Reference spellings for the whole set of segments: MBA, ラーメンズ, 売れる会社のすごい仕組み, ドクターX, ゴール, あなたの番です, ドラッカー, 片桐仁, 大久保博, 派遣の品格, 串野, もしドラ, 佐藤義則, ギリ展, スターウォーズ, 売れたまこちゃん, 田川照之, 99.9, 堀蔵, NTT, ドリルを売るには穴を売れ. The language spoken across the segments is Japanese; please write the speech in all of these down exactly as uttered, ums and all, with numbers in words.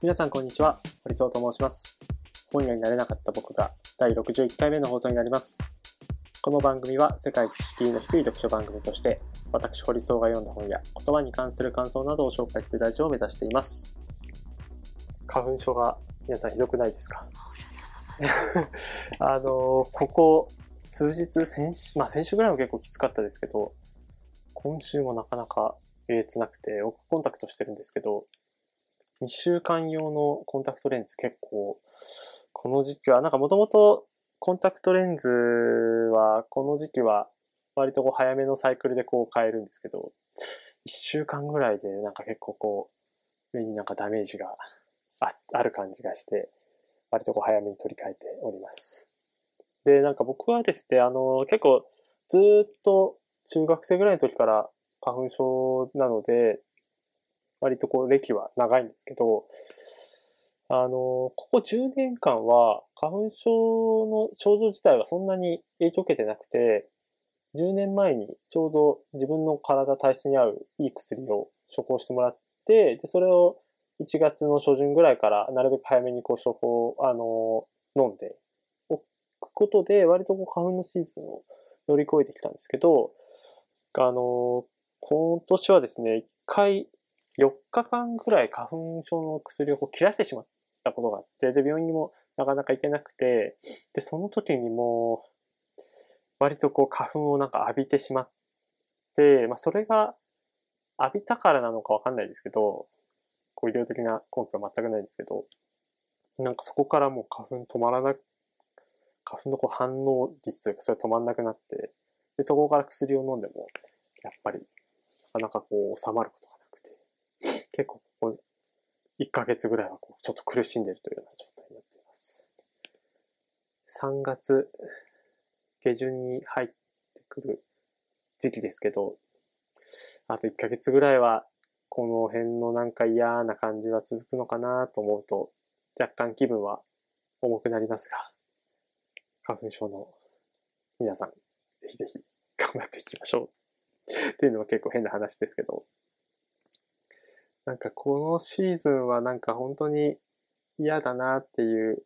皆さんこんにちは、堀蔵と申します。本屋になれなかった僕がだいろくじゅういっかいめの放送になります。この番組は世界知識の低い読書番組として、私堀蔵が読んだ本や言葉に関する感想などを紹介するラジオを目指しています。花粉症が皆さんひどくないですか？あのここ数日、先週、まあ、先週ぐらいも結構きつかったですけど、今週もなかなかえげつなくて、僕コンタクトしてるんですけど、にしゅうかん用のコンタクトレンズ結構、この時期は、なんかもともとコンタクトレンズはこの時期は割とこう早めのサイクルでこう変えるんですけど、いっしゅうかんぐらいでなんか結構こう目になんかダメージが あ, ある感じがして、割とこう早めに取り替えております。で、なんか僕はですね、あの結構ずっと中学生ぐらいの時から花粉症なので、割とこう歴は長いんですけど、あの、ここじゅうねんかんは花粉症の症状自体はそんなに影響を受けてなくて、じゅうねんまえにちょうど自分の体体質に合ういい薬を処方してもらって、で、それをいちがつの初旬ぐらいからなるべく早めにこう処方、あの、飲んでおくことで、割とこう花粉のシーズンを乗り越えてきたんですけど、あの、今年はですね、いっかい、よっかかんぐらい花粉症の薬をこう切らしてしまったことがあって、で、病院にもなかなか行けなくて、で、その時にも、割とこう花粉をなんか浴びてしまって、まあ、それが浴びたからなのかわかんないですけど、こう医療的な根拠は全くないですけど、なんかそこからもう花粉止まらなく、花粉のこう反応率というか、それ止まんなくなって、で、そこから薬を飲んでも、やっぱり、なかなかこう収まることがなくて、結構ここいっかげつぐらいはこうちょっと苦しんでいるというような状態になっています。さんがつげじゅんに入ってくる時期ですけど、あといっかげつぐらいはこの辺のなんか嫌な感じは続くのかなと思うと、若干気分は重くなりますが、花粉症の皆さん、ぜひぜひ頑張っていきましょう。っていうのは結構変な話ですけど、なんかこのシーズンはなんか本当に嫌だなっていう、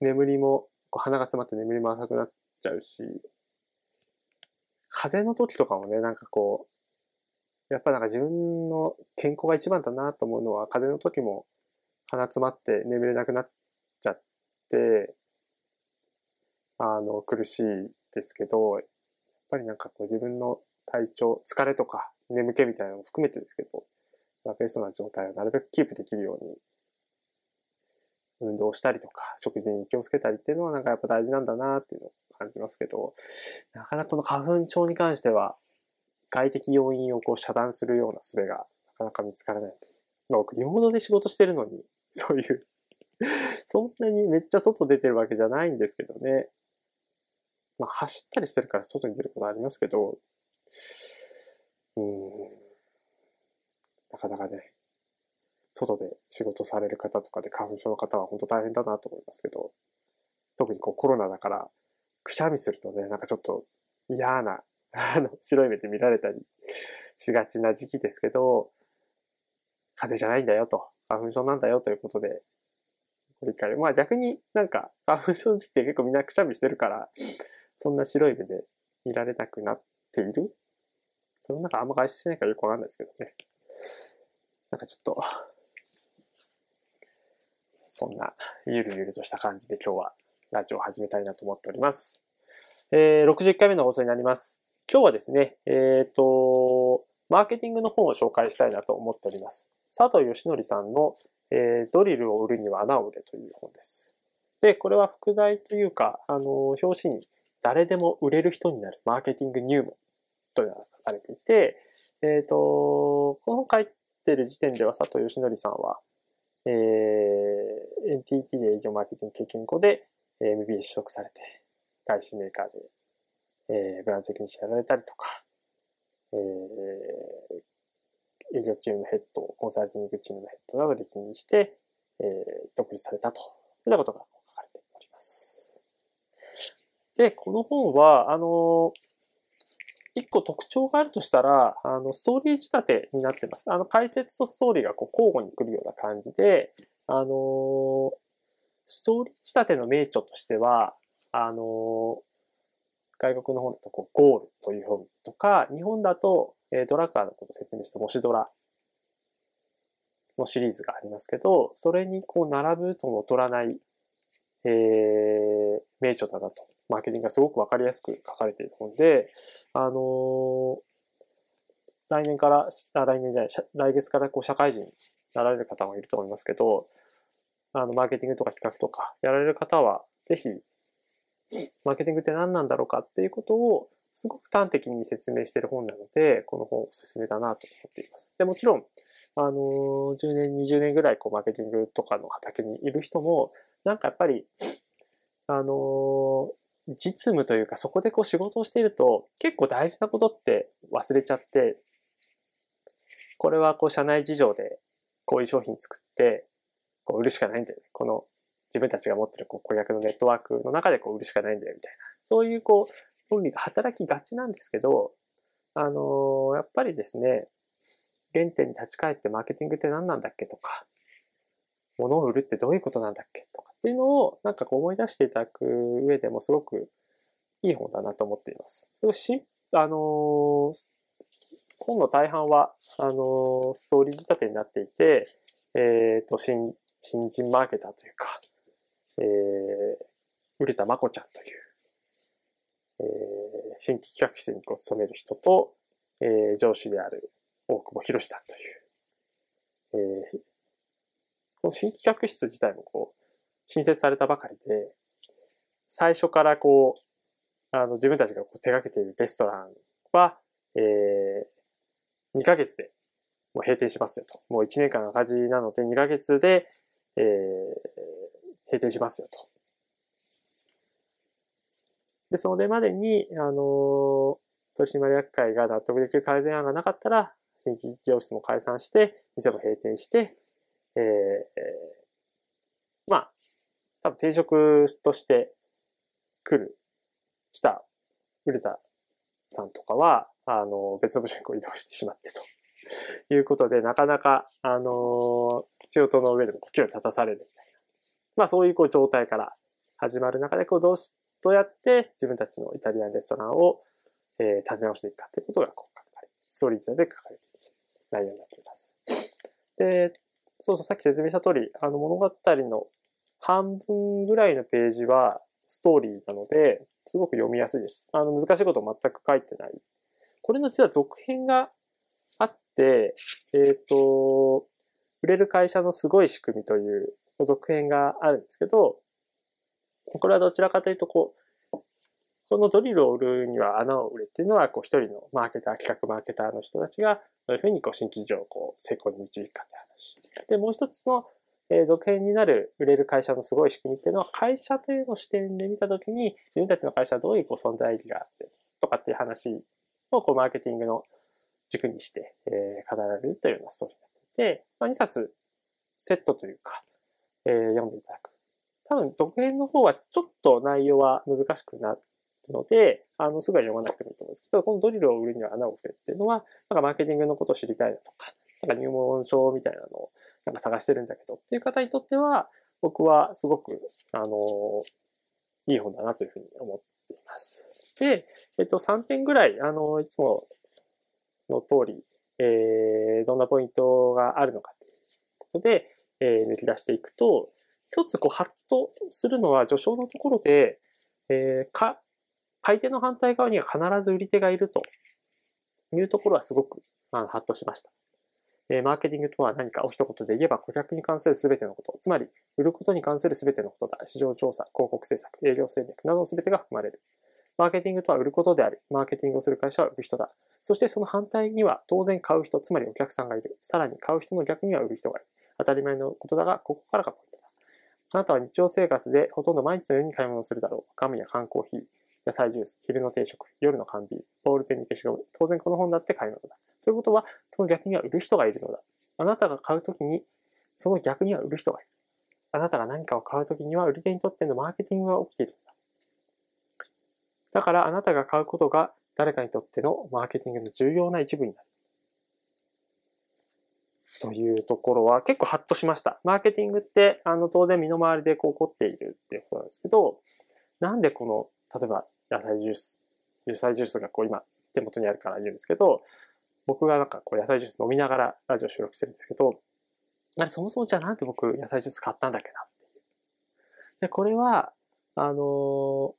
眠りもこう鼻が詰まって眠りも浅くなっちゃうし、風邪の時とかもね、なんかこうやっぱなんか自分の健康が一番だなと思うのは、風邪の時も鼻詰まって眠れなくなっちゃって、あの苦しいですけど、やっぱりなんかこう自分の体調、疲れとか眠気みたいなのも含めてですけど、ベストな状態をなるべくキープできるように、運動したりとか食事に気をつけたりっていうのはなんかやっぱ大事なんだなっていうのを感じますけど、なかなかこの花粉症に関しては外的要因をこう遮断するような術がなかなか見つからない。まあ、僕リモートで仕事してるのに、そういうそんなにめっちゃ外出てるわけじゃないんですけどね。まあ、走ったりしてるから外に出ることはありますけど、うーん、なかなかね、外で仕事される方とかで花粉症の方は本当大変だなと思いますけど、特にこうコロナだからくしゃみするとね、なんかちょっと嫌なあの白い目で見られたりしがちな時期ですけど、風邪じゃないんだよと、花粉症なんだよということで、理解。まあ逆になんか花粉症の時期って結構みんなくしゃみしてるから、そんな白い目で見られなくなっている。その中あんま外出しないからよくわかんないですけどね。なんかちょっと、そんなゆるゆるとした感じで今日はラジオを始めたいなと思っております。えー、ろくじゅっかいめの放送になります。今日はですね、えっと、マーケティングの本を紹介したいなと思っております。佐藤義則さんの、えー、ドリルを売るには穴を売れという本です。で、これは副題というか、あの、表紙に誰でも売れる人になるマーケティング入門というのが書かれていて、えっと、この本書いてる時点では佐藤義則さんは、えー、エヌティーティー で営業マーケティング経験後で エムビーエー 取得されて、外資メーカーで、えー、ブランド責任者やられたりとか、えー営業チームのヘッド、コンサルティングチームのヘッドなどで気にして、えー、独立されたというようなことが書かれております。で、この本は、あの、いっこ特徴があるとしたら、あの、ストーリー仕立てになってます。あの、解説とストーリーがこう交互に来るような感じで、あのー、ストーリー仕立ての名著としては、あのー、外国の方だとこうゴールという本とか、日本だと、えー、ドラッカーのことを説明したもしドラのシリーズがありますけど、それにこう並ぶとも劣らない、えー、名著だなと。マーケティングがすごくわかりやすく書かれている本で、あのー、来年から、あ、来年じゃない、来月からこう社会人になられる方もいると思いますけど、あの、マーケティングとか企画とかやられる方は、ぜひ、マーケティングって何なんだろうかっていうことを、すごく端的に説明している本なので、この本おすすめだなと思っています。で、もちろん、あのー、じゅうねん、にじゅうねんぐらい、こう、マーケティングとかの畑にいる人も、なんかやっぱり、あのー、実務というかそこでこう仕事をしていると結構大事なことって忘れちゃって、これはこう社内事情でこういう商品作ってこう売るしかないんだよね、この自分たちが持ってるこう顧客のネットワークの中でこう売るしかないんだよみたいな、そういうこう論理が働きがちなんですけど、あのー、やっぱりですね、原点に立ち返ってマーケティングって何なんだっけとか、物を売るってどういうことなんだっけとかっていうのをなんかこう思い出していただく上でもすごくいい本だなと思っています。すごいし、あのー、本の大半はあのー、ストーリー仕立てになっていて、えーと、新、新人マーケターというか、えー、売れたまこちゃんという、えー、新規企画室にこう勤める人と、えー、上司である大久保博さんという、えーこの新企画室自体もこう、新設されたばかりで、最初からこう、あの、自分たちがこう手掛けているレストランは、えー、にかげつでもう閉店しますよと。もういちねんかん赤字なのでにかげつで、えー、閉店しますよと。で、それまでに、あの、取締役会が納得できる改善案がなかったら、新規事業室も解散して、店も閉店して、えー、まあ、多分定職として来る、来た、売れたさんとかは、あの、別の部署にこう移動してしまってということで、なかなか、あの、仕事の上でも距離を立たされるみたいな。まあ、そういうこう状態から始まる中で、こう、どうし、どうやって自分たちのイタリアンレストランを、えー、立て直していくかということが、こう、ストーリー自体で書かれている内容になっています。で、そうそう、さっき説明した通り、あの物語の半分ぐらいのページはストーリーなので、すごく読みやすいです。あの、難しいこと全く書いてない。これの実は続編があって、えっと、売れる会社のすごい仕組みという続編があるんですけど、これはどちらかというと、こう、このドリルを売るには穴を売れっていうのは、こう一人のマーケター、企画マーケターの人たちが、どういうふうにこう新規事業をこう成功に導くかって話。で、もう一つの、えー、続編になる売れる会社のすごい仕組みっていうのは、会社というのを視点で見たときに、自分たちの会社はどういうこう存在意義があって、とかっていう話をこうマーケティングの軸にして、えー、語られるというようなストーリーになっていて、まあ、にさつセットというか、えー、読んでいただく。多分続編の方はちょっと内容は難しくなって、ので、あの、すぐは読まなくてもいいと思うんですけど、このドリルを売るには穴を振れっていうのは、なんかマーケティングのことを知りたいなとか、なんか入門書みたいなのをなんか探してるんだけどっていう方にとっては、僕はすごく、あの、いい本だなというふうに思っています。で、えっと、さんてんぐらい、あの、いつもの通り、えー、どんなポイントがあるのかということで、えー、抜き出していくと、一つこう、ハッとするのは、序章のところで、えー、か、買い手の反対側には必ず売り手がいるというところはすごくあのハッとしました、えー。マーケティングとは何かを一言で言えば顧客に関する全てのこと、つまり売ることに関する全てのことだ。市場調査、広告政策、営業戦略などの全てが含まれる。マーケティングとは売ることであり、マーケティングをする会社は売る人だ。そしてその反対には当然買う人、つまりお客さんがいる。さらに買う人の逆には売る人がいる。当たり前のことだが、ここからがポイントだ。あなたは日常生活でほとんど毎日のように買い物をするだろう。ガムや缶コーヒー。野菜ジュース、昼の定食、夜の缶ビール、ボールペンに消しゴム、当然この本だって買い物だ。ということは、その逆には売る人がいるのだ。あなたが買うときに、その逆には売る人がいる。あなたが何かを買うときには、売り手にとってのマーケティングが起きているのだ。だから、あなたが買うことが誰かにとってのマーケティングの重要な一部になるというところは結構ハッとしました。マーケティングってあの当然身の回りでこう起こっているっていうことなんですけど、なんでこの例えば野菜ジュース、野菜ジュースがこう今手元にあるから言うんですけど、僕がなんかこう野菜ジュース飲みながらラジオ収録してるんですけど、あれそもそもじゃあなんで僕野菜ジュース買ったんだっけなっていう。でこれはあのー、普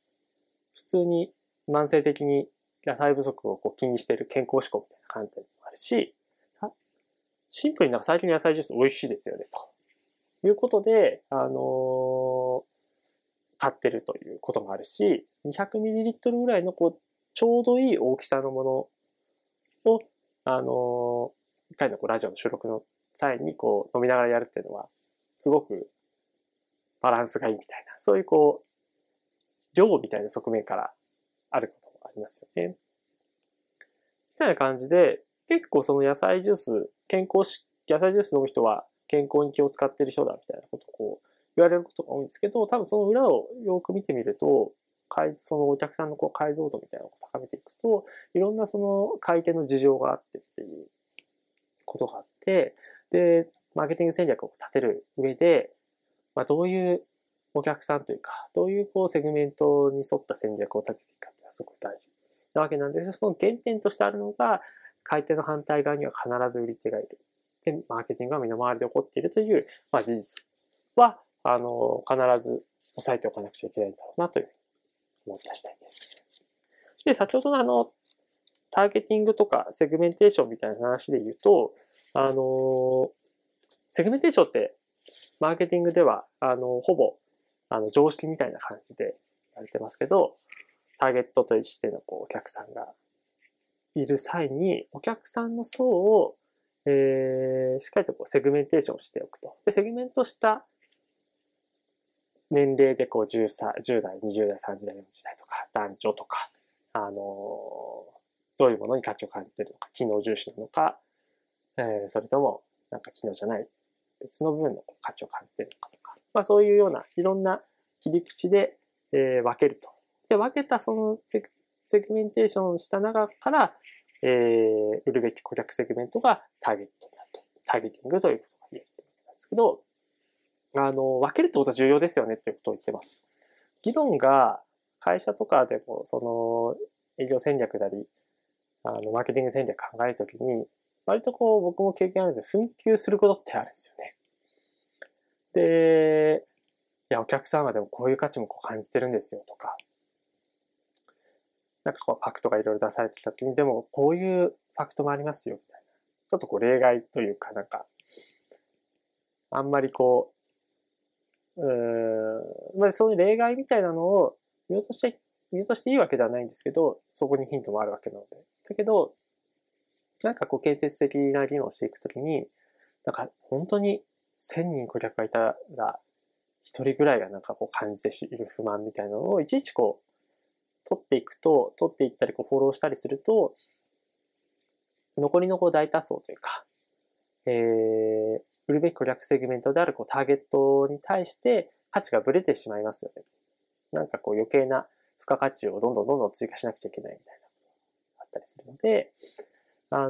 通に慢性的に野菜不足をこう気にしている健康志向みたいな観点もあるし、シンプルになんか最近の野菜ジュース美味しいですよねということで、あのー、買ってるということもあるし、にひゃくミリリットル ぐらいのこうちょうどいい大きさのものをあのー、いっかいのこうラジオの収録の際にこう飲みながらやるっていうのはすごくバランスがいいみたいな、そういうこう量みたいな側面からあることもありますよね。みたいな感じで結構その野菜ジュース健康し、野菜ジュース飲む人は健康に気を使ってる人だみたいなことをこう言われることが多いんですけど、多分その裏をよく見てみると、そのお客さんのこう解像度みたいなのを高めていくと、いろんなその買い手の事情があってっていうことがあって、で、マーケティング戦略を立てる上で、まあ、どういうお客さんというか、どういうこうセグメントに沿った戦略を立てていくかっていうのはすごく大事なわけなんですが、その原点としてあるのが、買い手の反対側には必ず売り手がいる。で、マーケティングが身の回りで起こっているという、まあ、事実は、あの、必ず押さえておかなくちゃいけないんだろうなというふうに思い出したいです。で、先ほどのあの、ターゲティングとかセグメンテーションみたいな話で言うと、あの、セグメンテーションって、マーケティングでは、あの、ほぼ、あの、常識みたいな感じでやってますけど、ターゲットとしてのこうお客さんが、いる際にお客さんの層を、えー、しっかりとこうセグメンテーションしておくと。で、セグメントした年齢でこう じゅう代、にじゅう代、さんじゅう代、よんじゅう代とか男女とか、あのー、どういうものに価値を感じているのか、機能重視なのか、えー、それともなんか機能じゃない別の部分の価値を感じているのかとか、まあ、そういうようないろんな切り口で、えー、分けると。で、分けたそのセグセグメンテーションした中から、えー、売るべき顧客セグメントがターゲットになると。ターゲティングということが言えると思うんですけど、あの、分けるってことは重要ですよねっていうことを言ってます。議論が会社とかでも、その、営業戦略なり、あの、マーケティング戦略考えるときに、割とこう、僕も経験あるんですけど、紛糾することってあるんですよね。で、いや、お客さんはでもこういう価値もこう感じてるんですよとか、なんかこうファクトがいろいろ出されてきたときに、でもこういうファクトもありますよみたいな、ちょっとこう例外というか、なんかあんまりこう、うーん、まあそういう例外みたいなのを見落として見落としていいわけではないんですけど、そこにヒントもあるわけなので、だけどなんかこう建設的な議論をしていくときに、なんか本当にせんにん顧客がいたらひとりぐらいがなんかこう感じている不満みたいなのをいちいちこう取っていくと、取っていったり、こう、フォローしたりすると、残りのこう大多数というか、えー、売るべき顧客セグメントであるこうターゲットに対して価値がぶれてしまいますよね。なんかこう余計な付加価値をどんどんどんどん追加しなくちゃいけないみたいなあったりするので、あのー、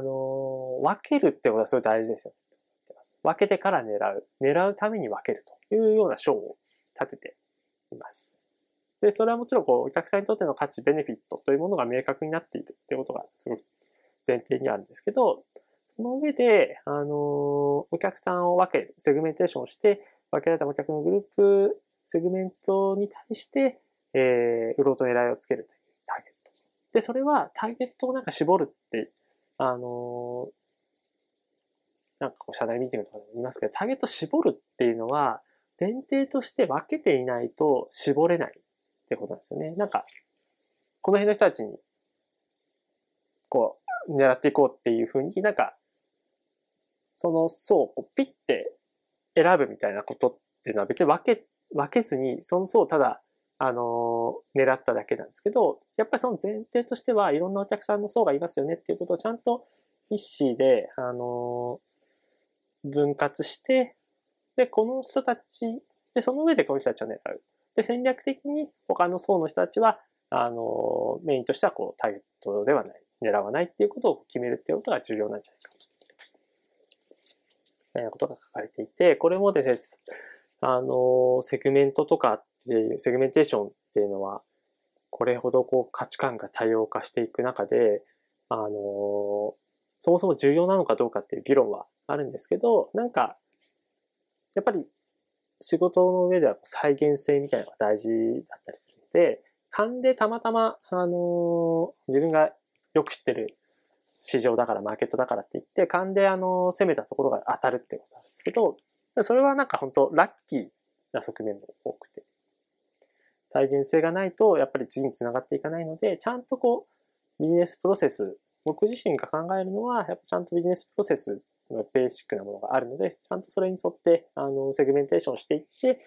分けるってことはすごい大事ですよねと思ってます。分けてから狙う。狙うために分けるというような章を立てています。で、それはもちろん、こう、お客さんにとっての価値、ベネフィットというものが明確になっているっていうことがすごく前提にあるんですけど、その上で、あのー、お客さんを分ける、セグメンテーションをして、分けられたお客のグループ、セグメントに対して、えー、売ろうと狙いをつけるというターゲット。で、それはターゲットをなんか絞るって、あのー、なんかこう、社内ミーティングとかでも言いますけど、ターゲットを絞るっていうのは、前提として分けていないと絞れない。ってことなんですよね。なんか、この辺の人たちに、こう、狙っていこうっていうふうに、なんか、その層をピッて選ぶみたいなことっていうのは別に分け、分けずに、その層をただ、あの、狙っただけなんですけど、やっぱりその前提としては、いろんなお客さんの層がいますよねっていうことをちゃんと一紙で、あの、分割して、で、この人たち、で、その上でこの人たちを狙う。で、戦略的に他の層の人たちはあのメインとしてはこうターゲットではない、狙わないっていうことを決めるっていうことが重要なんじゃないかみたいなことが書かれていて、これもですね、あのセグメントとかっていうセグメンテーションっていうのはこれほどこう価値観が多様化していく中で、あのそもそも重要なのかどうかっていう議論はあるんですけど、なんかやっぱり仕事の上では再現性みたいなのが大事だったりするので、勘でたまたま、あのー、自分がよく知ってる市場だからマーケットだからって言って勘で、あのー、攻めたところが当たるってことなんですけど、それはなんか本当ラッキーな側面も多くて、再現性がないとやっぱり次につながっていかないので、ちゃんとこうビジネスプロセス、僕自身が考えるのはやっぱちゃんとビジネスプロセスのベーシックなものがあるので、ちゃんとそれに沿ってあのセグメンテーションしていって、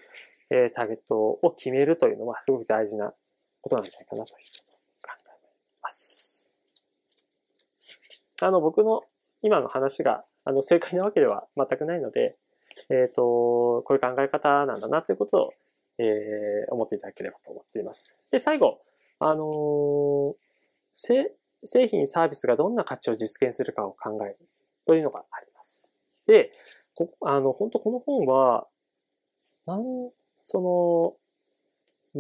えー、ターゲットを決めるというのはすごく大事なことなんじゃないかなというふうに考えます。あの僕の今の話があの正解なわけでは全くないので、えーと、こういう考え方なんだなということを、えー、思っていただければと思っています。で、最後、あのー、製品サービスがどんな価値を実現するかを考えるというのがあります。で、こあの本当この本はなんその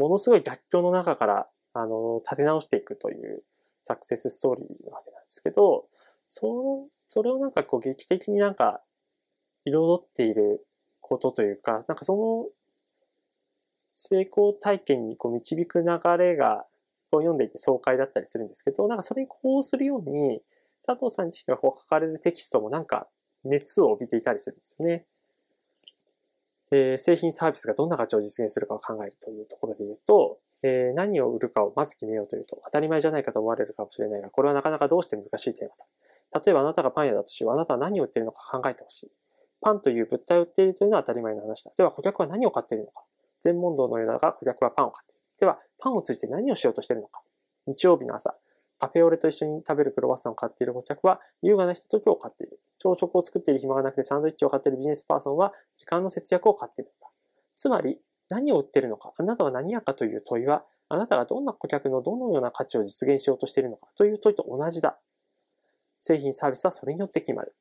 ものすごい逆境の中からあの立て直していくというサクセスストーリーなわけなんですけど、そそれをなんかこう劇的になんか彩っていることというか、なんかその成功体験にこう導く流れがこう読んでいて爽快だったりするんですけど、なんかそれに呼応するように佐藤さん自身がこう書かれるテキストもなんか熱を帯びていたりするんですよね。えー、製品サービスがどんな価値を実現するかを考えるというところで言うと、えー、何を売るかをまず決めようというと当たり前じゃないかと思われるかもしれないが、これはなかなかどうして難しいテーマだ。例えばあなたがパン屋だとしよう。あなたは何を売っているのか考えてほしい。パンという物体を売っているというのは当たり前の話だ。では顧客は何を買っているのか。全問答のようだが顧客はパンを買っている。ではパンを通じて何をしようとしているのか。日曜日の朝、カフェオレと一緒に食べるクロワッサンを買っている顧客は優雅なひとときを買っている。朝食を作っている暇がなくてサンドイッチを買っているビジネスパーソンは時間の節約を買っているんだ。つまり何を売っているのか、あなたは何やかという問いはあなたがどんな顧客のどのような価値を実現しようとしているのかという問いと同じだ。製品サービスはそれによって決まる。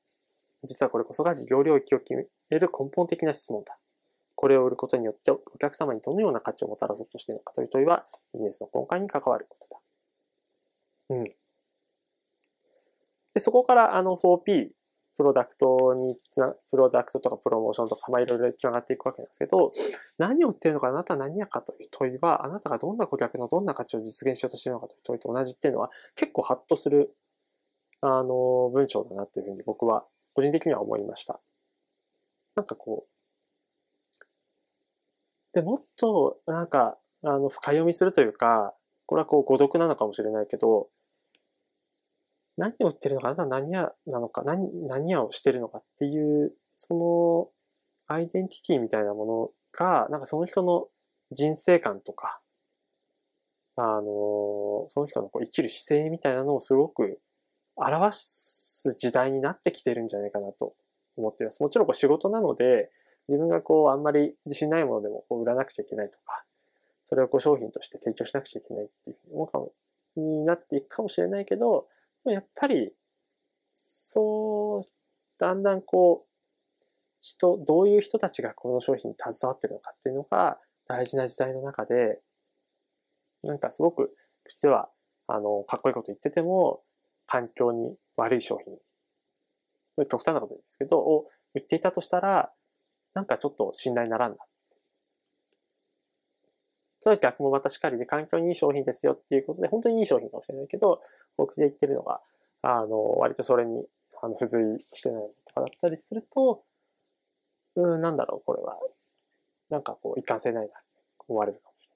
実はこれこそが事業領域を決める根本的な質問だ。これを売ることによってお客様にどのような価値をもたらそうとしているのかという問いはビジネスの根幹に関わることだ。うん、でそこからあの フォーピー プロダクトにつなプロダクトとかプロモーションとか、まあ、いろいろつながっていくわけなんですけど、何を売ってるのか、あなたは何やかという問いはあなたがどんな顧客のどんな価値を実現しようとしているのかという問いと同じっていうのは結構ハッとするあの文章だなっていうふうに僕は個人的には思いました。なんかこうでもっとなんかあの深読みするというか、これはこう誤読なのかもしれないけど、何を売ってるのか、あなたは何屋なのか、何、何屋をしてるのかっていう、そのアイデンティティみたいなものが、なんかその人の人生観とか、あの、その人のこう生きる姿勢みたいなのをすごく表す時代になってきてるんじゃないかなと思っています。もちろんこう仕事なので、自分がこうあんまり自信ないものでもこう売らなくちゃいけないとか、それをこう商品として提供しなくちゃいけないっていう思うかも、になっていくかもしれないけど、やっぱり、そう、だんだんこう、人、どういう人たちがこの商品に携わってるのかっていうのが大事な時代の中で、なんかすごく、実は、あの、かっこいいこと言ってても、環境に悪い商品、極端なことですけど、を売っていたとしたら、なんかちょっと信頼ならんな。それは逆もまたしかりで、環境にいい商品ですよっていうことで、本当にいい商品かもしれないけど、僕で言ってるのが、あの、割とそれにあの付随してないとかだったりすると、うん、なんだろう、これは。なんかこう、一貫性ないなって思われるかもし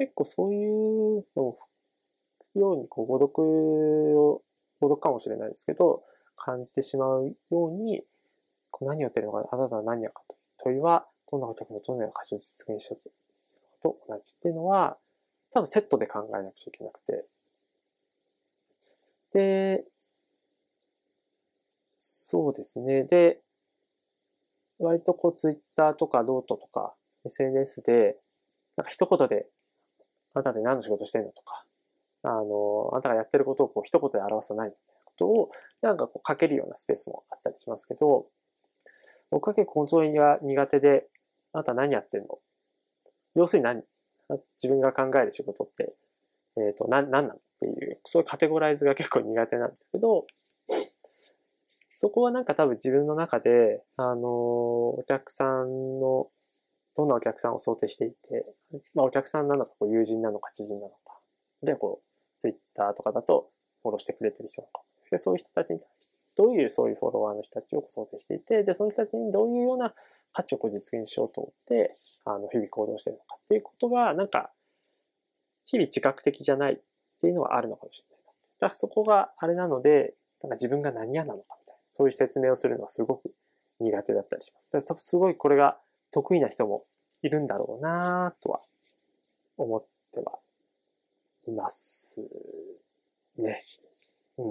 れない。結構そういうのを、ようにこう、誤読を、誤読かもしれないですけど、感じてしまうように、こう何を言ってるのか、あなたは何やかと。問いは、どんな顧客のどんなような価値を実現しようと。と同じっていうのは多分セットで考えなくちゃいけなくて、でそうですね、で割とこうツイッターとかノートとか エスエヌエス でなんか一言であなたで何の仕事してんのとか、あの、あなたがやってることをこう一言で表さないみたいなことを、なんかこう書けるようなスペースもあったりしますけど、僕は結構この問いが苦手で、あなた何やってんの？要するに何？自分が考える仕事って、えっと、何なのっていう、そういうカテゴライズが結構苦手なんですけど、そこはなんか多分自分の中で、あの、お客さんの、どんなお客さんを想定していて、まあお客さんなのか、友人なのか、知人なのか、でこう、ツイッターとかだとフォローしてくれてる人なのか、そういう人たちに対して、どういうそういうフォロワーの人たちを想定していて、で、その人たちにどういうような価値をこう実現しようと思って、あの、日々行動してるのかっていうことが、なんか、日々自覚的じゃないっていうのはあるのかもしれない。だからそこがあれなので、なんか自分が何屋なのかみたいな、そういう説明をするのはすごく苦手だったりします。だからすごいこれが得意な人もいるんだろうなぁとは思ってはいますね。うん。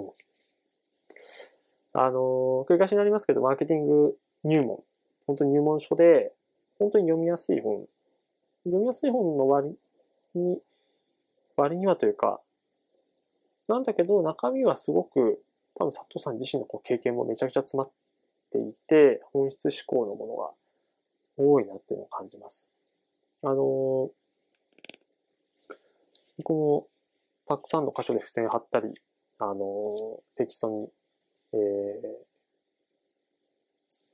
あの、繰り返しになりますけど、マーケティング入門。本当に入門書で、本当に読みやすい本。読みやすい本の割に、割にはというか、なんだけど、中身はすごく、多分佐藤さん自身のこう経験もめちゃくちゃ詰まっていて、本質思考のものが多いなっていうのを感じます。あの、僕もたくさんの箇所で付箋貼ったり、あの、テキストに、えー、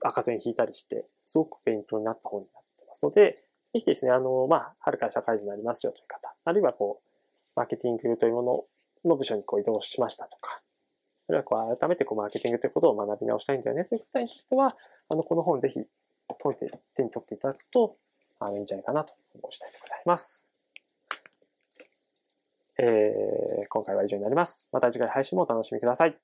赤線引いたりして、すごく勉強になった本になってますので、ぜひですね、あの、まあ、春から社会人になりますよという方、あるいはこう、マーケティングというものの部署にこう移動しましたとか、あるいはこう改めてこうマーケティングということを学び直したいんだよねという方にとっては、あの、この本ぜひ解いて、手に取っていただくと、あの、いいんじゃないかなと思う次第でございます。えー、今回は以上になります。また次回配信もお楽しみください。